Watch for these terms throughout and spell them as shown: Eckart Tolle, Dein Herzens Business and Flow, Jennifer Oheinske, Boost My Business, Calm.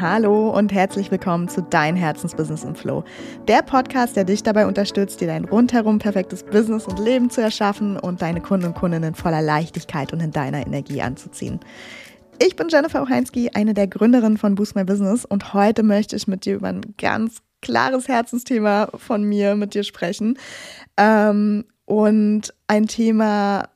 Hallo und herzlich willkommen zu Dein Herzens Business and Flow, der Podcast, der dich dabei unterstützt, dir dein rundherum perfektes Business und Leben zu erschaffen und deine Kunden und Kundinnen voller Leichtigkeit und in deiner Energie anzuziehen. Ich bin Jennifer Oheinske, eine der Gründerinnen von Boost My Business, und heute möchte ich mit dir über ein ganz klares Herzensthema von mir mit dir sprechen und ein Thema,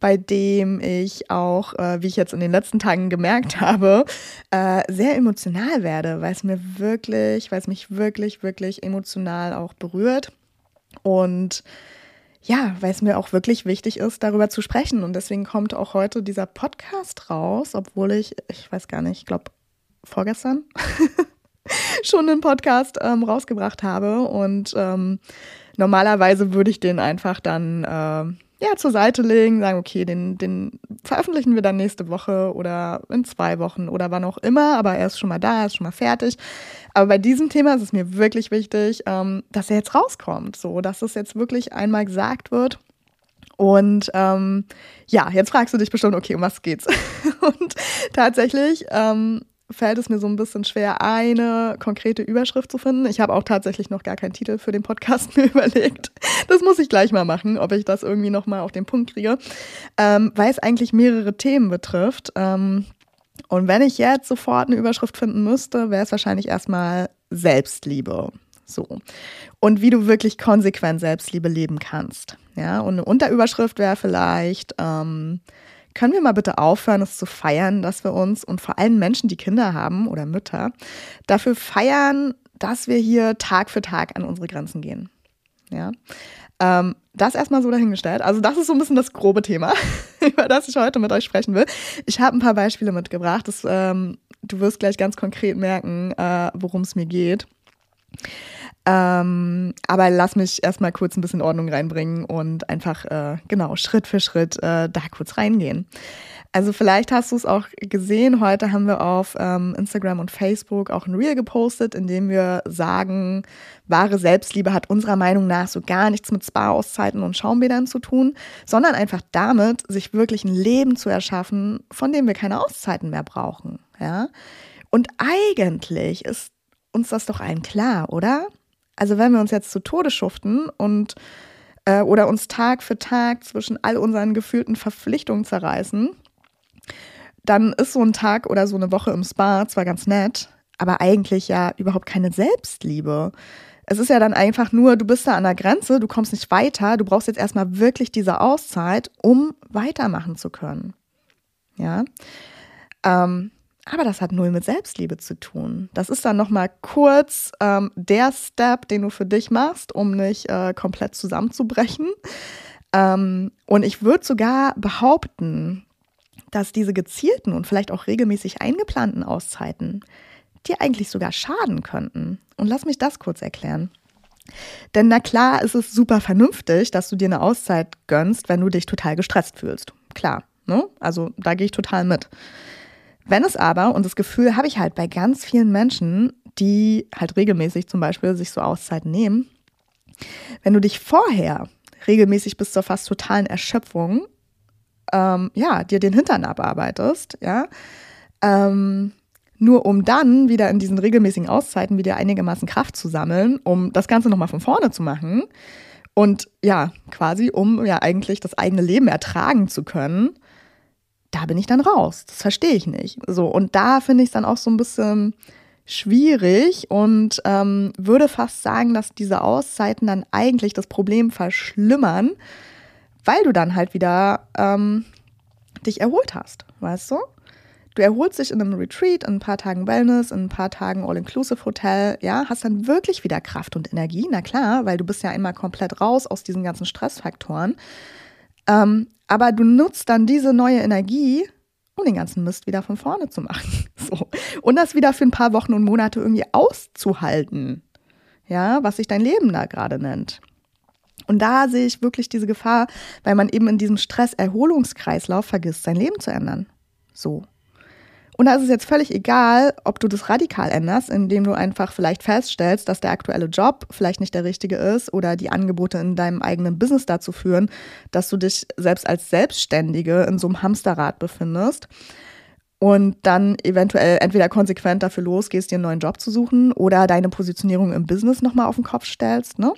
bei dem ich auch, wie ich jetzt in den letzten Tagen gemerkt habe, sehr emotional werde, weil es mich wirklich emotional auch berührt und ja, weil es mir auch wirklich wichtig ist, darüber zu sprechen, und deswegen kommt auch heute dieser Podcast raus, obwohl ich weiß gar nicht, ich glaube vorgestern schon einen Podcast rausgebracht habe, und normalerweise würde ich den einfach dann zur Seite legen, sagen, okay, den veröffentlichen wir dann nächste Woche oder in 2 Wochen oder wann auch immer, aber er ist schon mal da, er ist schon mal fertig. Aber bei diesem Thema ist es mir wirklich wichtig, dass er jetzt rauskommt, so, dass es jetzt wirklich einmal gesagt wird. Und jetzt fragst du dich bestimmt, okay, um was geht's? Und tatsächlich fällt es mir so ein bisschen schwer, eine konkrete Überschrift zu finden. Ich habe auch tatsächlich noch gar keinen Titel für den Podcast mir überlegt. Das muss ich gleich mal machen, ob ich das irgendwie nochmal auf den Punkt kriege, weil es eigentlich mehrere Themen betrifft. Und wenn ich jetzt sofort eine Überschrift finden müsste, wäre es wahrscheinlich erstmal Selbstliebe. So. Und wie du wirklich konsequent Selbstliebe leben kannst. Ja, und eine Unterüberschrift wäre vielleicht: Können wir mal bitte aufhören, es zu feiern, dass wir uns und vor allem Menschen, die Kinder haben oder Mütter, dafür feiern, dass wir hier Tag für Tag an unsere Grenzen gehen. Ja, das erstmal so dahingestellt. Also das ist so ein bisschen das grobe Thema, über das ich heute mit euch sprechen will. Ich habe ein paar Beispiele mitgebracht. Du wirst gleich ganz konkret merken, worum es mir geht. Aber lass mich erstmal kurz ein bisschen Ordnung reinbringen und einfach Schritt für Schritt da kurz reingehen. Also vielleicht hast du es auch gesehen, heute haben wir auf Instagram und Facebook auch ein Reel gepostet, in dem wir sagen, wahre Selbstliebe hat unserer Meinung nach so gar nichts mit Spa-Auszeiten und Schaumbädern zu tun, sondern einfach damit, sich wirklich ein Leben zu erschaffen, von dem wir keine Auszeiten mehr brauchen. Ja? Und eigentlich ist uns das doch allen klar, oder? Also wenn wir uns jetzt zu Tode schuften und oder uns Tag für Tag zwischen all unseren gefühlten Verpflichtungen zerreißen, dann ist so ein Tag oder so eine Woche im Spa zwar ganz nett, aber eigentlich ja überhaupt keine Selbstliebe. Es ist ja dann einfach nur, du bist da an der Grenze, du kommst nicht weiter, du brauchst jetzt erstmal wirklich diese Auszeit, um weitermachen zu können. Ja, aber das hat null mit Selbstliebe zu tun. Das ist dann nochmal kurz der Step, den du für dich machst, um nicht komplett zusammenzubrechen. Und ich würde sogar behaupten, dass diese gezielten und vielleicht auch regelmäßig eingeplanten Auszeiten dir eigentlich sogar schaden könnten. Und lass mich das kurz erklären. Denn na klar, ist es super vernünftig, dass du dir eine Auszeit gönnst, wenn du dich total gestresst fühlst. Klar, ne? Also da gehe ich total mit. Wenn es aber, und das Gefühl habe ich halt bei ganz vielen Menschen, die halt regelmäßig zum Beispiel sich so Auszeiten nehmen, wenn du dich vorher regelmäßig bis zur fast totalen Erschöpfung dir den Hintern abarbeitest, nur um dann wieder in diesen regelmäßigen Auszeiten wieder einigermaßen Kraft zu sammeln, um das Ganze nochmal von vorne zu machen und ja, quasi um ja eigentlich das eigene Leben ertragen zu können, da bin ich dann raus. Das verstehe ich nicht. So, und da finde ich es dann auch so ein bisschen schwierig und würde fast sagen, dass diese Auszeiten dann eigentlich das Problem verschlimmern, weil du dann halt wieder dich erholt hast, weißt du? Du erholst dich in einem Retreat, in ein paar Tagen Wellness, in ein paar Tagen All-Inclusive-Hotel, ja, hast dann wirklich wieder Kraft und Energie, na klar, weil du bist ja einmal komplett raus aus diesen ganzen Stressfaktoren. Aber du nutzt dann diese neue Energie, um den ganzen Mist wieder von vorne zu machen. So. Und das wieder für ein paar Wochen und Monate irgendwie auszuhalten, ja, was sich dein Leben da gerade nennt. Und da sehe ich wirklich diese Gefahr, weil man eben in diesem Stress-Erholungskreislauf vergisst, sein Leben zu ändern. So. Und da ist es jetzt völlig egal, ob du das radikal änderst, indem du einfach vielleicht feststellst, dass der aktuelle Job vielleicht nicht der richtige ist oder die Angebote in deinem eigenen Business dazu führen, dass du dich selbst als Selbstständige in so einem Hamsterrad befindest. und dann eventuell entweder konsequent dafür losgehst, dir einen neuen Job zu suchen oder deine Positionierung im Business nochmal auf den Kopf stellst, ne?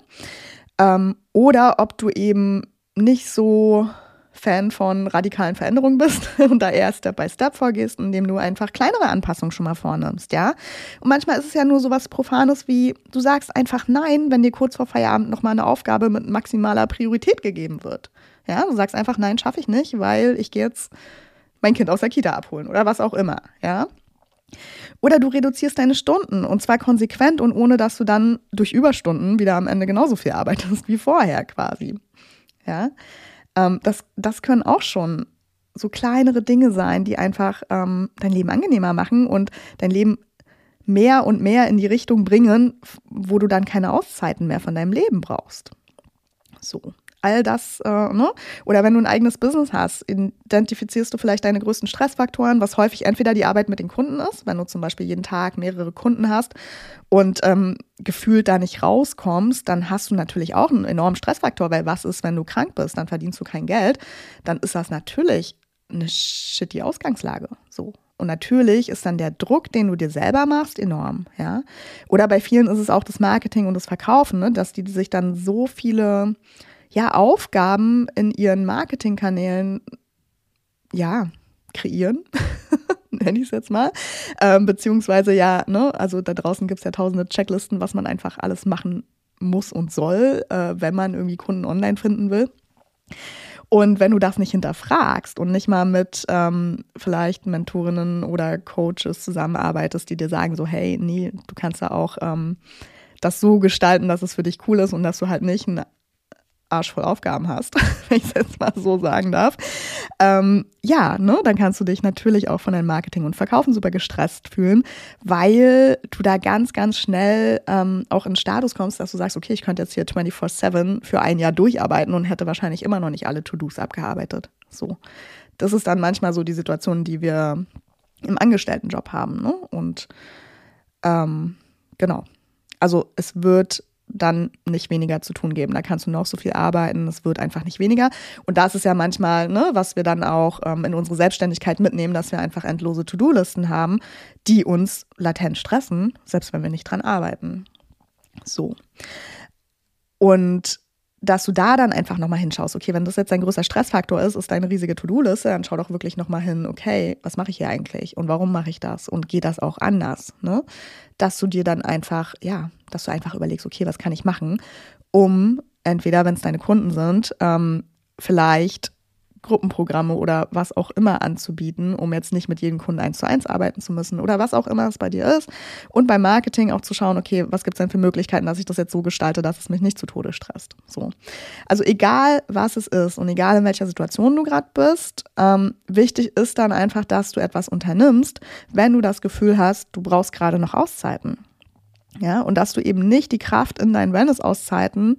Oder ob du eben nicht so Fan von radikalen Veränderungen bist und da eher Step by Step vorgehst, indem du einfach kleinere Anpassungen schon mal vornimmst, ja. Und manchmal ist es ja nur so was Profanes wie, du sagst einfach Nein, wenn dir kurz vor Feierabend nochmal eine Aufgabe mit maximaler Priorität gegeben wird. Ja, du sagst einfach Nein, schaffe ich nicht, weil ich gehe jetzt mein Kind aus der Kita abholen oder was auch immer, ja. Oder du reduzierst deine Stunden und zwar konsequent und ohne, dass du dann durch Überstunden wieder am Ende genauso viel arbeitest wie vorher quasi, ja. Das können auch schon so kleinere Dinge sein, die einfach dein Leben angenehmer machen und dein Leben mehr und mehr in die Richtung bringen, wo du dann keine Auszeiten mehr von deinem Leben brauchst. So, all das, ne? Oder wenn du ein eigenes Business hast, identifizierst du vielleicht deine größten Stressfaktoren, was häufig entweder die Arbeit mit den Kunden ist, wenn du zum Beispiel jeden Tag mehrere Kunden hast und gefühlt da nicht rauskommst, dann hast du natürlich auch einen enormen Stressfaktor, weil was ist, wenn du krank bist, dann verdienst du kein Geld, dann ist das natürlich eine shitty Ausgangslage, so. Und natürlich ist dann der Druck, den du dir selber machst, enorm, ja. Oder bei vielen ist es auch das Marketing und das Verkaufen, ne? Dass die sich dann so viele Aufgaben in ihren Marketingkanälen, kreieren, nenne ich es jetzt mal, beziehungsweise also da draußen gibt es ja tausende Checklisten, was man einfach alles machen muss und soll, wenn man irgendwie Kunden online finden will. Und wenn du das nicht hinterfragst und nicht mal mit vielleicht Mentorinnen oder Coaches zusammenarbeitest, die dir sagen so, hey, nee, du kannst ja auch das so gestalten, dass es für dich cool ist und dass du halt nicht ein Arsch voll Aufgaben hast, wenn ich es jetzt mal so sagen darf, dann kannst du dich natürlich auch von deinem Marketing und Verkaufen super gestresst fühlen, weil du da ganz, ganz schnell auch in den Status kommst, dass du sagst, okay, ich könnte jetzt hier 24/7 für ein Jahr durcharbeiten und hätte wahrscheinlich immer noch nicht alle To-Dos abgearbeitet. So, das ist dann manchmal so die Situation, die wir im Angestelltenjob haben, ne? Und genau, also es wird dann nicht weniger zu tun geben. Da kannst du noch so viel arbeiten, es wird einfach nicht weniger. Und das ist ja manchmal, ne, was wir dann auch in unsere Selbstständigkeit mitnehmen, dass wir einfach endlose To-Do-Listen haben, die uns latent stressen, selbst wenn wir nicht dran arbeiten. So. Und dass du da dann einfach nochmal hinschaust, okay, wenn das jetzt dein größter Stressfaktor ist, ist deine riesige To-Do-Liste, dann schau doch wirklich nochmal hin, okay, was mache ich hier eigentlich und warum mache ich das und geht das auch anders, ne? Dass du dir dann einfach, dass du einfach überlegst, okay, was kann ich machen, um entweder, wenn es deine Kunden sind, vielleicht Gruppenprogramme oder was auch immer anzubieten, um jetzt nicht mit jedem Kunden 1:1 arbeiten zu müssen oder was auch immer es bei dir ist. Und beim Marketing auch zu schauen, okay, was gibt es denn für Möglichkeiten, dass ich das jetzt so gestalte, dass es mich nicht zu Tode stresst. So. Also egal, was es ist und egal, in welcher Situation du gerade bist, wichtig ist dann einfach, dass du etwas unternimmst, wenn du das Gefühl hast, du brauchst gerade noch Auszeiten. Ja, und dass du eben nicht die Kraft in deinen Wellness-Auszeiten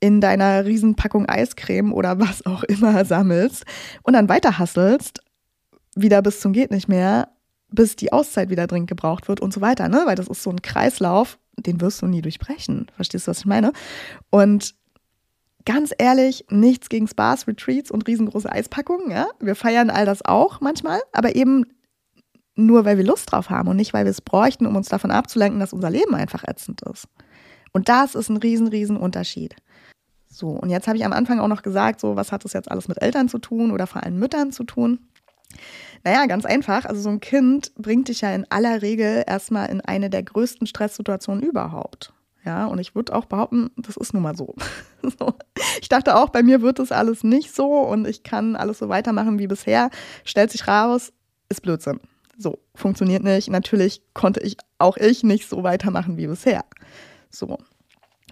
in deiner Riesenpackung Eiscreme oder was auch immer sammelst und dann weiter hustelst, wieder bis zum geht nicht mehr, bis die Auszeit wieder dringend gebraucht wird und so weiter, ne? Weil das ist so ein Kreislauf, den wirst du nie durchbrechen. Verstehst du, was ich meine? Und ganz ehrlich, nichts gegen Spas, Retreats und riesengroße Eispackungen, ja? Wir feiern all das auch manchmal, aber eben nur, weil wir Lust drauf haben und nicht, weil wir es bräuchten, um uns davon abzulenken, dass unser Leben einfach ätzend ist. Und das ist ein riesen Unterschied. So, und jetzt habe ich am Anfang auch noch gesagt, so, was hat das jetzt alles mit Eltern zu tun oder vor allem Müttern zu tun? Naja, ganz einfach, also so ein Kind bringt dich ja in aller Regel erstmal in eine der größten Stresssituationen überhaupt. Ja, und ich würde auch behaupten, das ist nun mal so. So. Ich dachte auch, bei mir wird das alles nicht so und ich kann alles so weitermachen wie bisher. Stellt sich raus, ist Blödsinn. So, funktioniert nicht. Natürlich konnte ich nicht so weitermachen wie bisher. So.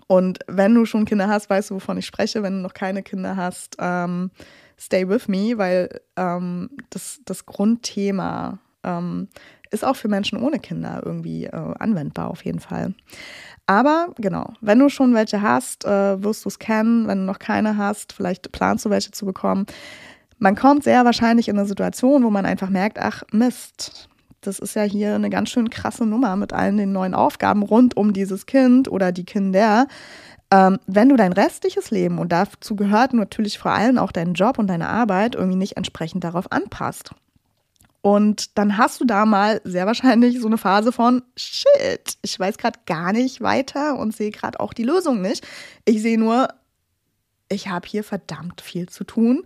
Und wenn du schon Kinder hast, weißt du, wovon ich spreche. Wenn du noch keine Kinder hast, stay with me, weil das Grundthema ist auch für Menschen ohne Kinder irgendwie anwendbar auf jeden Fall. Aber genau, wenn du schon welche hast, wirst du es kennen. Wenn du noch keine hast, vielleicht planst du welche zu bekommen. Man kommt sehr wahrscheinlich in eine Situation, wo man einfach merkt, ach Mist, das ist ja hier eine ganz schön krasse Nummer mit allen den neuen Aufgaben rund um dieses Kind oder die Kinder. Wenn du dein restliches Leben, und dazu gehört natürlich vor allem auch deinen Job und deine Arbeit, irgendwie nicht entsprechend darauf anpasst. Und dann hast du da mal sehr wahrscheinlich so eine Phase von, shit, ich weiß gerade gar nicht weiter und sehe gerade auch die Lösung nicht. Ich sehe nur, ich habe hier verdammt viel zu tun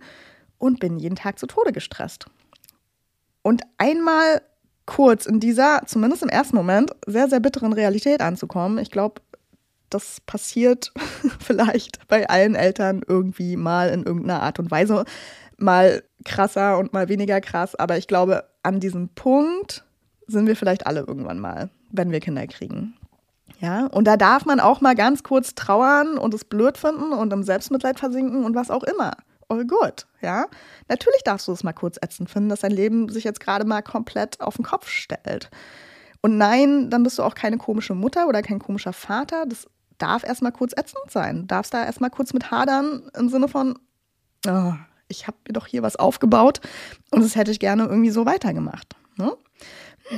und bin jeden Tag zu Tode gestresst. Und einmal kurz in dieser, zumindest im ersten Moment, sehr, sehr bitteren Realität anzukommen, ich glaube, das passiert vielleicht bei allen Eltern irgendwie mal in irgendeiner Art und Weise, mal krasser und mal weniger krass, aber ich glaube, an diesem Punkt sind wir vielleicht alle irgendwann mal, wenn wir Kinder kriegen. Ja, und da darf man auch mal ganz kurz trauern und es blöd finden und im Selbstmitleid versinken und was auch immer. All good, ja. Natürlich darfst du es mal kurz ätzend finden, dass dein Leben sich jetzt gerade mal komplett auf den Kopf stellt. Und nein, dann bist du auch keine komische Mutter oder kein komischer Vater. Das darf erstmal kurz ätzend sein. Du darfst da erstmal kurz mit hadern im Sinne von, oh, ich habe mir doch hier was aufgebaut und das hätte ich gerne irgendwie so weitergemacht. Ne?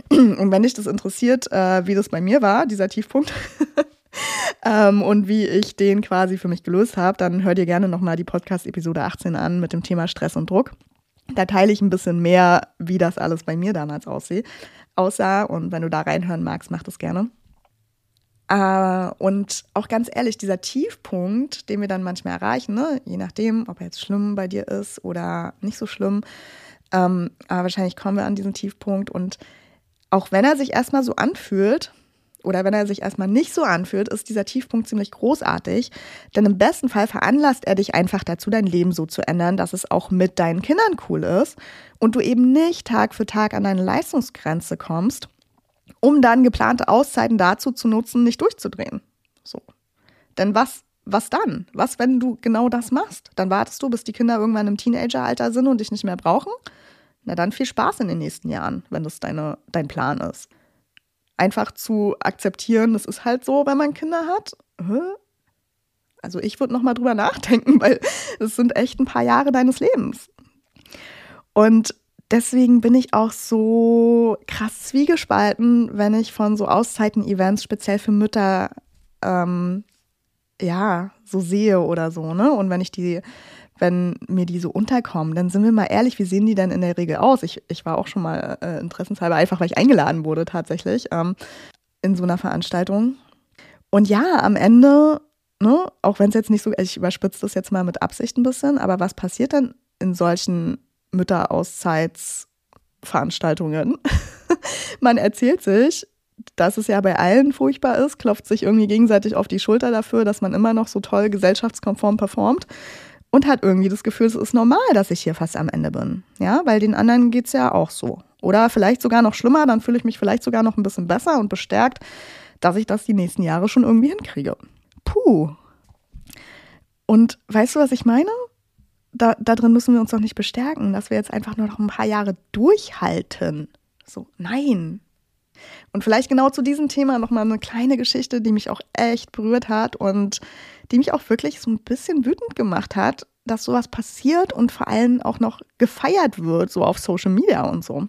Und wenn dich das interessiert, wie das bei mir war, dieser Tiefpunkt, und wie ich den quasi für mich gelöst habe, dann hör dir gerne nochmal die Podcast-Episode 18 an mit dem Thema Stress und Druck. Da teile ich ein bisschen mehr, wie das alles bei mir damals aussah. Und wenn du da reinhören magst, mach das gerne. Und auch ganz ehrlich, dieser Tiefpunkt, den wir dann manchmal erreichen, ne, je nachdem, ob er jetzt schlimm bei dir ist oder nicht so schlimm, aber wahrscheinlich kommen wir an diesen Tiefpunkt. Und auch wenn er sich erstmal so anfühlt oder wenn er sich erstmal nicht so anfühlt, ist dieser Tiefpunkt ziemlich großartig. Denn im besten Fall veranlasst er dich einfach dazu, dein Leben so zu ändern, dass es auch mit deinen Kindern cool ist und du eben nicht Tag für Tag an deine Leistungsgrenze kommst, um dann geplante Auszeiten dazu zu nutzen, nicht durchzudrehen. So. Denn was dann? Was, wenn du genau das machst? Dann wartest du, bis die Kinder irgendwann im Teenageralter sind und dich nicht mehr brauchen? Na dann viel Spaß in den nächsten Jahren, wenn das dein Plan ist. Einfach zu akzeptieren, das ist halt so, wenn man Kinder hat. Also ich würde nochmal drüber nachdenken, weil das sind echt ein paar Jahre deines Lebens. Und deswegen bin ich auch so krass zwiegespalten, wenn ich von so Auszeiten-Events speziell für Mütter so sehe oder so, ne? Und wenn mir die so unterkommen, dann sind wir mal ehrlich, wie sehen die denn in der Regel aus? Ich war auch schon mal interessenshalber, einfach weil ich eingeladen wurde tatsächlich in so einer Veranstaltung. Und ja, am Ende, ne, auch wenn es jetzt nicht so, ich überspitze das jetzt mal mit Absicht ein bisschen, aber was passiert denn in solchen Mütterauszeitsveranstaltungen? Man erzählt sich, dass es ja bei allen furchtbar ist, klopft sich irgendwie gegenseitig auf die Schulter dafür, dass man immer noch so toll gesellschaftskonform performt und hat irgendwie das Gefühl, es ist normal, dass ich hier fast am Ende bin. Ja, weil den anderen geht es ja auch so. Oder vielleicht sogar noch schlimmer, dann fühle ich mich vielleicht sogar noch ein bisschen besser und bestärkt, dass ich das die nächsten Jahre schon irgendwie hinkriege. Puh. Und weißt du, was ich meine? Da drin müssen wir uns doch nicht bestärken, dass wir jetzt einfach nur noch ein paar Jahre durchhalten. So, nein. Und vielleicht genau zu diesem Thema nochmal eine kleine Geschichte, die mich auch echt berührt hat und die mich auch wirklich so ein bisschen wütend gemacht hat, dass sowas passiert und vor allem auch noch gefeiert wird, so auf Social Media und so.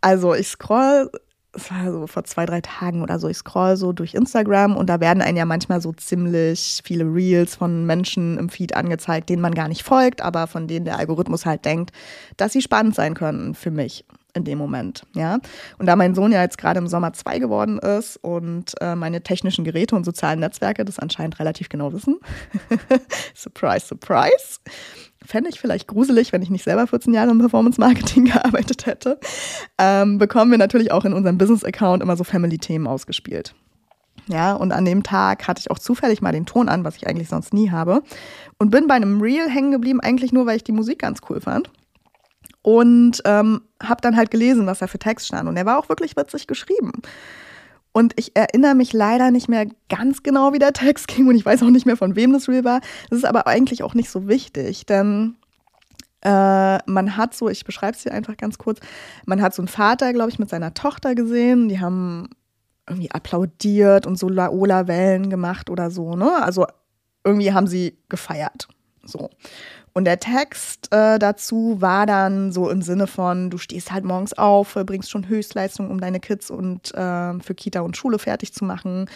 Also ich scroll, das war so vor 2-3 Tagen oder so, ich scroll so durch Instagram und da werden einem ja manchmal so ziemlich viele Reels von Menschen im Feed angezeigt, denen man gar nicht folgt, aber von denen der Algorithmus halt denkt, dass sie spannend sein können für mich in dem Moment, ja. Und da mein Sohn ja jetzt gerade im Sommer 2 geworden ist und meine technischen Geräte und sozialen Netzwerke das anscheinend relativ genau wissen, surprise, surprise, fände ich vielleicht gruselig, wenn ich nicht selber 14 Jahre im Performance-Marketing gearbeitet hätte, bekommen wir natürlich auch in unserem Business-Account immer so Family-Themen ausgespielt. Ja, und an dem Tag hatte ich auch zufällig mal den Ton an, was ich eigentlich sonst nie habe, und bin bei einem Reel hängen geblieben, eigentlich nur, weil ich die Musik ganz cool fand. Und habe dann halt gelesen, was da für Text stand. Und er war auch wirklich witzig geschrieben. Und ich erinnere mich leider nicht mehr ganz genau, wie der Text ging. Und ich weiß auch nicht mehr, von wem das Real war. Das ist aber eigentlich auch nicht so wichtig. Denn man hat so, ich beschreibe es hier einfach ganz kurz, man hat so einen Vater, glaube ich, mit seiner Tochter gesehen. Die haben irgendwie applaudiert und so Laola-Wellen gemacht oder so, ne? Also irgendwie haben sie gefeiert. So. Und der Text dazu war dann so im Sinne von, du stehst halt morgens auf, bringst schon Höchstleistung, um deine Kids und für Kita und Schule fertig zu machen.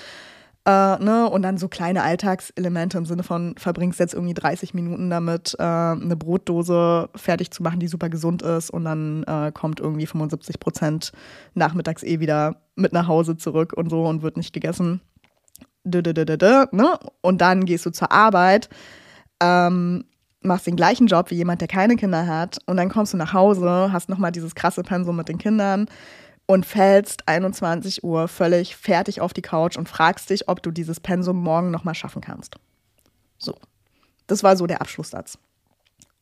ne? Und dann so kleine Alltagselemente im Sinne von, verbringst jetzt irgendwie 30 Minuten damit, eine Brotdose fertig zu machen, die super gesund ist, und dann kommt irgendwie 75% nachmittags wieder mit nach Hause zurück und so und wird nicht gegessen. Ne? Und dann gehst du zur Arbeit, machst den gleichen Job wie jemand, der keine Kinder hat, und dann kommst du nach Hause, hast nochmal dieses krasse Pensum mit den Kindern und fällst 21 Uhr völlig fertig auf die Couch und fragst dich, ob du dieses Pensum morgen nochmal schaffen kannst. So, das war so der Abschlusssatz.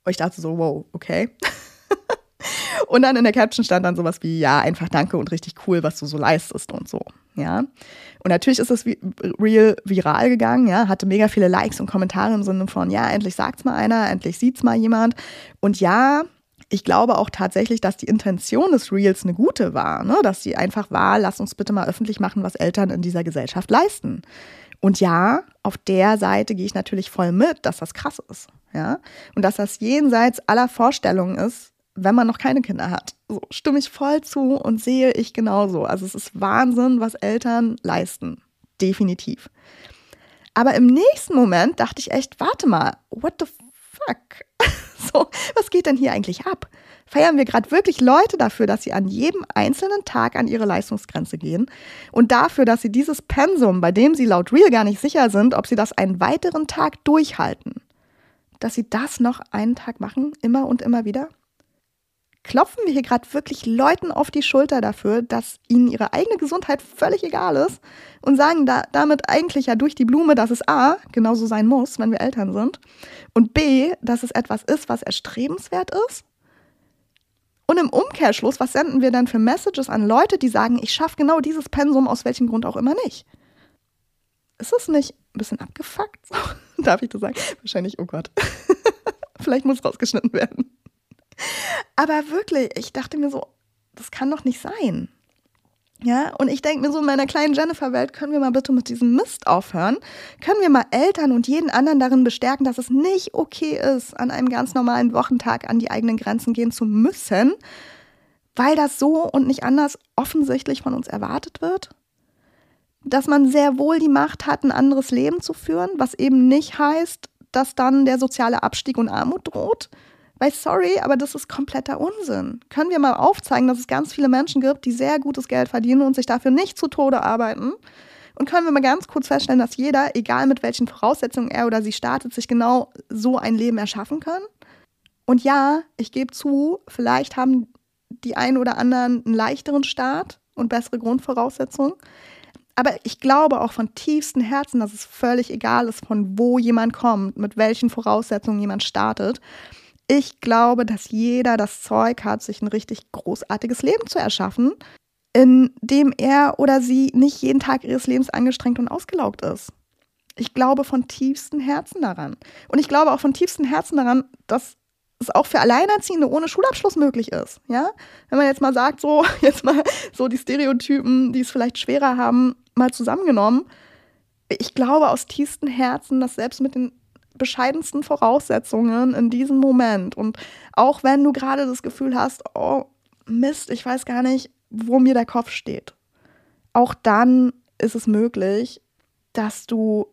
Und ich dachte so, wow, okay. Und dann in der Caption stand dann sowas wie, ja, einfach danke und richtig cool, was du so leistest und so, ja. Und natürlich ist das Reel viral gegangen, ja, hatte mega viele Likes und Kommentare im Sinne von, ja, endlich sagt's mal einer, endlich sieht's mal jemand. Und ja, ich glaube auch tatsächlich, dass die Intention des Reels eine gute war, ne? Dass die einfach war, lass uns bitte mal öffentlich machen, was Eltern in dieser Gesellschaft leisten. Und ja, auf der Seite gehe ich natürlich voll mit, dass das krass ist, ja. Und dass das jenseits aller Vorstellungen ist, wenn man noch keine Kinder hat. So, stimme ich voll zu und sehe ich genauso. Also es ist Wahnsinn, was Eltern leisten. Definitiv. Aber im nächsten Moment dachte ich echt, warte mal, what the fuck? So, was geht denn hier eigentlich ab? Feiern wir gerade wirklich Leute dafür, dass sie an jedem einzelnen Tag an ihre Leistungsgrenze gehen und dafür, dass sie dieses Pensum, bei dem sie laut Reel gar nicht sicher sind, ob sie das einen weiteren Tag durchhalten, dass sie das noch einen Tag machen, immer und immer wieder? Klopfen wir hier gerade wirklich Leuten auf die Schulter dafür, dass ihnen ihre eigene Gesundheit völlig egal ist, und sagen damit eigentlich ja durch die Blume, dass es A, genauso sein muss, wenn wir Eltern sind, und B, dass es etwas ist, was erstrebenswert ist? Und im Umkehrschluss, was senden wir dann für Messages an Leute, die sagen, ich schaffe genau dieses Pensum, aus welchem Grund auch immer nicht? Ist das nicht ein bisschen abgefuckt? Darf ich das sagen? Wahrscheinlich, oh Gott. Vielleicht muss rausgeschnitten werden. Aber wirklich, ich dachte mir so, das kann doch nicht sein. Ja, und ich denke mir so, in meiner kleinen Jennifer-Welt, können wir mal bitte mit diesem Mist aufhören? Können wir mal Eltern und jeden anderen darin bestärken, dass es nicht okay ist, an einem ganz normalen Wochentag an die eigenen Grenzen gehen zu müssen, weil das so und nicht anders offensichtlich von uns erwartet wird? Dass man sehr wohl die Macht hat, ein anderes Leben zu führen, was eben nicht heißt, dass dann der soziale Abstieg und Armut droht? Weil, sorry, aber das ist kompletter Unsinn. Können wir mal aufzeigen, dass es ganz viele Menschen gibt, die sehr gutes Geld verdienen und sich dafür nicht zu Tode arbeiten? Und können wir mal ganz kurz feststellen, dass jeder, egal mit welchen Voraussetzungen er oder sie startet, sich genau so ein Leben erschaffen kann? Und ja, ich gebe zu, vielleicht haben die einen oder anderen einen leichteren Start und bessere Grundvoraussetzungen. Aber ich glaube auch von tiefstem Herzen, dass es völlig egal ist, von wo jemand kommt, mit welchen Voraussetzungen jemand startet. Ich glaube, dass jeder das Zeug hat, sich ein richtig großartiges Leben zu erschaffen, in dem er oder sie nicht jeden Tag ihres Lebens angestrengt und ausgelaugt ist. Ich glaube von tiefstem Herzen daran. Und ich glaube auch von tiefstem Herzen daran, dass es auch für Alleinerziehende ohne Schulabschluss möglich ist. Ja? Wenn man jetzt mal sagt, so jetzt mal so die Stereotypen, die es vielleicht schwerer haben, mal zusammengenommen. Ich glaube aus tiefstem Herzen, dass selbst mit den bescheidensten Voraussetzungen in diesem Moment, und auch wenn du gerade das Gefühl hast, oh Mist, ich weiß gar nicht, wo mir der Kopf steht, auch dann ist es möglich, dass du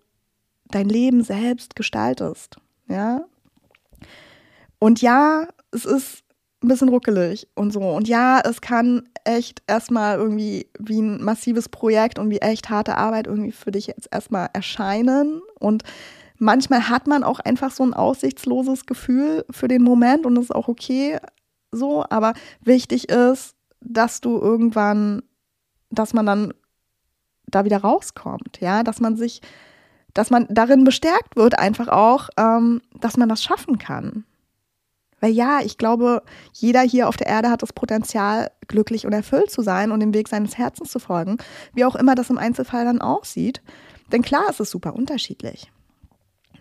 dein Leben selbst gestaltest, ja. Und ja, es ist ein bisschen ruckelig und so, und ja, es kann echt erstmal irgendwie wie ein massives Projekt und wie echt harte Arbeit irgendwie für dich jetzt erstmal erscheinen, und manchmal hat man auch einfach so ein aussichtsloses Gefühl für den Moment, und das ist auch okay so, aber wichtig ist, dass du irgendwann, dass man dann da wieder rauskommt, ja, dass man darin bestärkt wird einfach auch, dass man das schaffen kann. Weil ja, ich glaube, jeder hier auf der Erde hat das Potenzial, glücklich und erfüllt zu sein und dem Weg seines Herzens zu folgen, wie auch immer das im Einzelfall dann aussieht, denn klar, es ist super unterschiedlich.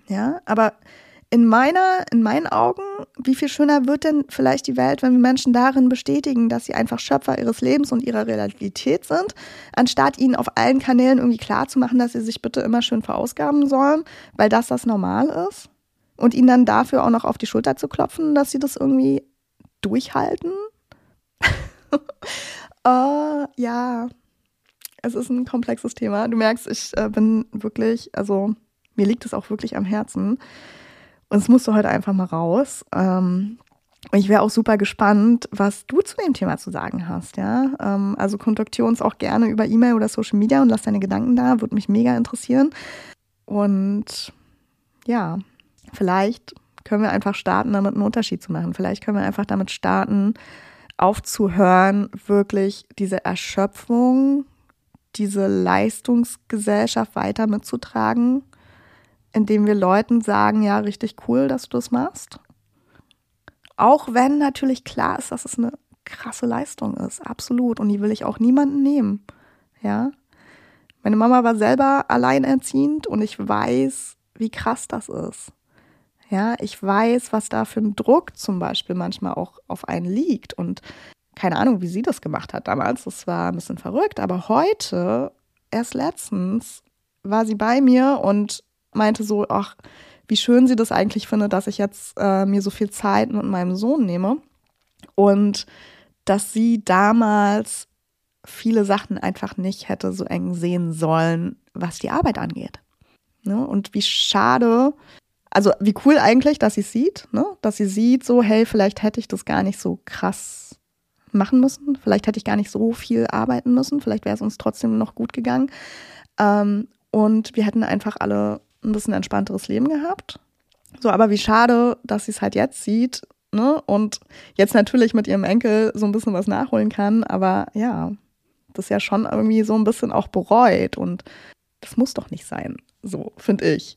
Ja, aber in meinen Augen, wie viel schöner wird denn vielleicht die Welt, wenn wir Menschen darin bestätigen, dass sie einfach Schöpfer ihres Lebens und ihrer Realität sind, anstatt ihnen auf allen Kanälen irgendwie klarzumachen, dass sie sich bitte immer schön verausgaben sollen, weil das das Normal ist, und ihnen dann dafür auch noch auf die Schulter zu klopfen, dass sie das irgendwie durchhalten? Ja, es ist ein komplexes Thema. Du merkst, ich bin wirklich, also mir liegt es auch wirklich am Herzen. Und es musste heute einfach mal raus. Und ich wäre auch super gespannt, was du zu dem Thema zu sagen hast. Ja? Also kontaktiere uns auch gerne über E-Mail oder Social Media und lass deine Gedanken da. Würde mich mega interessieren. Und ja, vielleicht können wir einfach starten, damit einen Unterschied zu machen. Vielleicht können wir einfach damit starten, aufzuhören, wirklich diese Erschöpfung, diese Leistungsgesellschaft weiter mitzutragen, indem wir Leuten sagen, ja, richtig cool, dass du das machst. Auch wenn natürlich klar ist, dass es eine krasse Leistung ist, absolut. Und die will ich auch niemandem nehmen, ja. Meine Mama war selber alleinerziehend und ich weiß, wie krass das ist. Ja, ich weiß, was da für ein Druck zum Beispiel manchmal auch auf einen liegt. Und keine Ahnung, wie sie das gemacht hat damals. Das war ein bisschen verrückt. Aber heute, erst letztens, war sie bei mir und meinte so, ach, wie schön sie das eigentlich findet, dass ich jetzt mir so viel Zeit mit meinem Sohn nehme und dass sie damals viele Sachen einfach nicht hätte so eng sehen sollen, was die Arbeit angeht. Ne? Und wie schade, also wie cool eigentlich, dass sie es sieht, ne? Dass sie sieht so, hey, vielleicht hätte ich das gar nicht so krass machen müssen, vielleicht hätte ich gar nicht so viel arbeiten müssen, vielleicht wäre es uns trotzdem noch gut gegangen. Und wir hätten einfach alle ein bisschen entspannteres Leben gehabt. So, aber wie schade, dass sie es halt jetzt sieht, ne? Und jetzt natürlich mit ihrem Enkel so ein bisschen was nachholen kann, aber ja, das ja schon irgendwie so ein bisschen auch bereut und das muss doch nicht sein, so finde ich.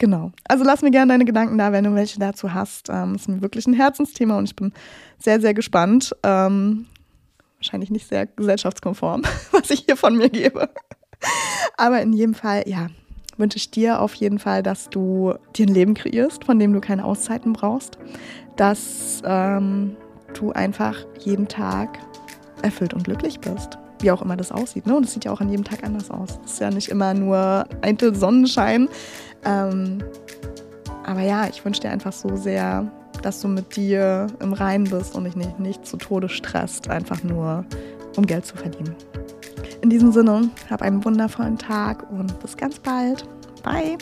Genau, also lass mir gerne deine Gedanken da, wenn du welche dazu hast. Ist mir wirklich ein Herzensthema und ich bin sehr, sehr gespannt. Wahrscheinlich nicht sehr gesellschaftskonform, was ich hier von mir gebe. Aber in jedem Fall, ja, wünsche ich dir auf jeden Fall, dass du dir ein Leben kreierst, von dem du keine Auszeiten brauchst, dass du einfach jeden Tag erfüllt und glücklich bist, wie auch immer das aussieht. Ne? Und es sieht ja auch an jedem Tag anders aus. Es ist ja nicht immer nur eitel Sonnenschein. Aber ja, ich wünsche dir einfach so sehr, dass du mit dir im Reinen bist und dich nicht zu Tode stresst, einfach nur um Geld zu verdienen. In diesem Sinne, hab einen wundervollen Tag und bis ganz bald. Bye!